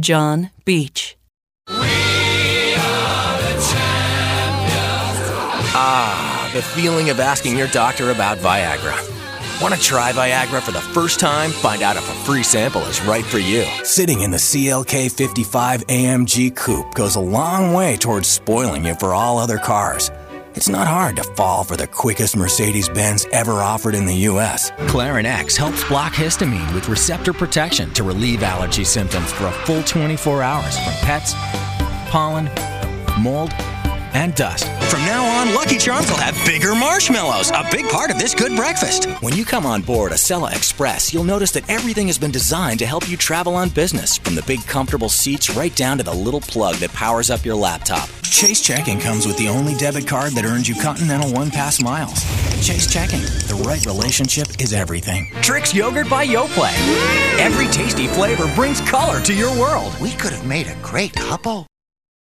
John Beach. We are the champions. Ah, the feeling of asking your doctor about Viagra. Want to try Viagra for the first time? Find out if a free sample is right for you. Sitting in the CLK 55 AMG coupe goes a long way towards spoiling you for all other cars. It's not hard to fall for the quickest Mercedes-Benz ever offered in the U.S. Clarinex helps block histamine with receptor protection to relieve allergy symptoms for a full 24 hours from pets, pollen, mold, and dust. From now on, Lucky Charms will have bigger marshmallows, a big part of this good breakfast. When you come on board Acela Express, you'll notice that everything has been designed to help you travel on business, from the big comfortable seats right down to the little plug that powers up your laptop. Chase Checking comes with the only debit card that earns you Continental OnePass Miles. Chase Checking, the right relationship is everything. Trix Yogurt by Yoplait. Every tasty flavor brings color to your world. We could have made a great couple.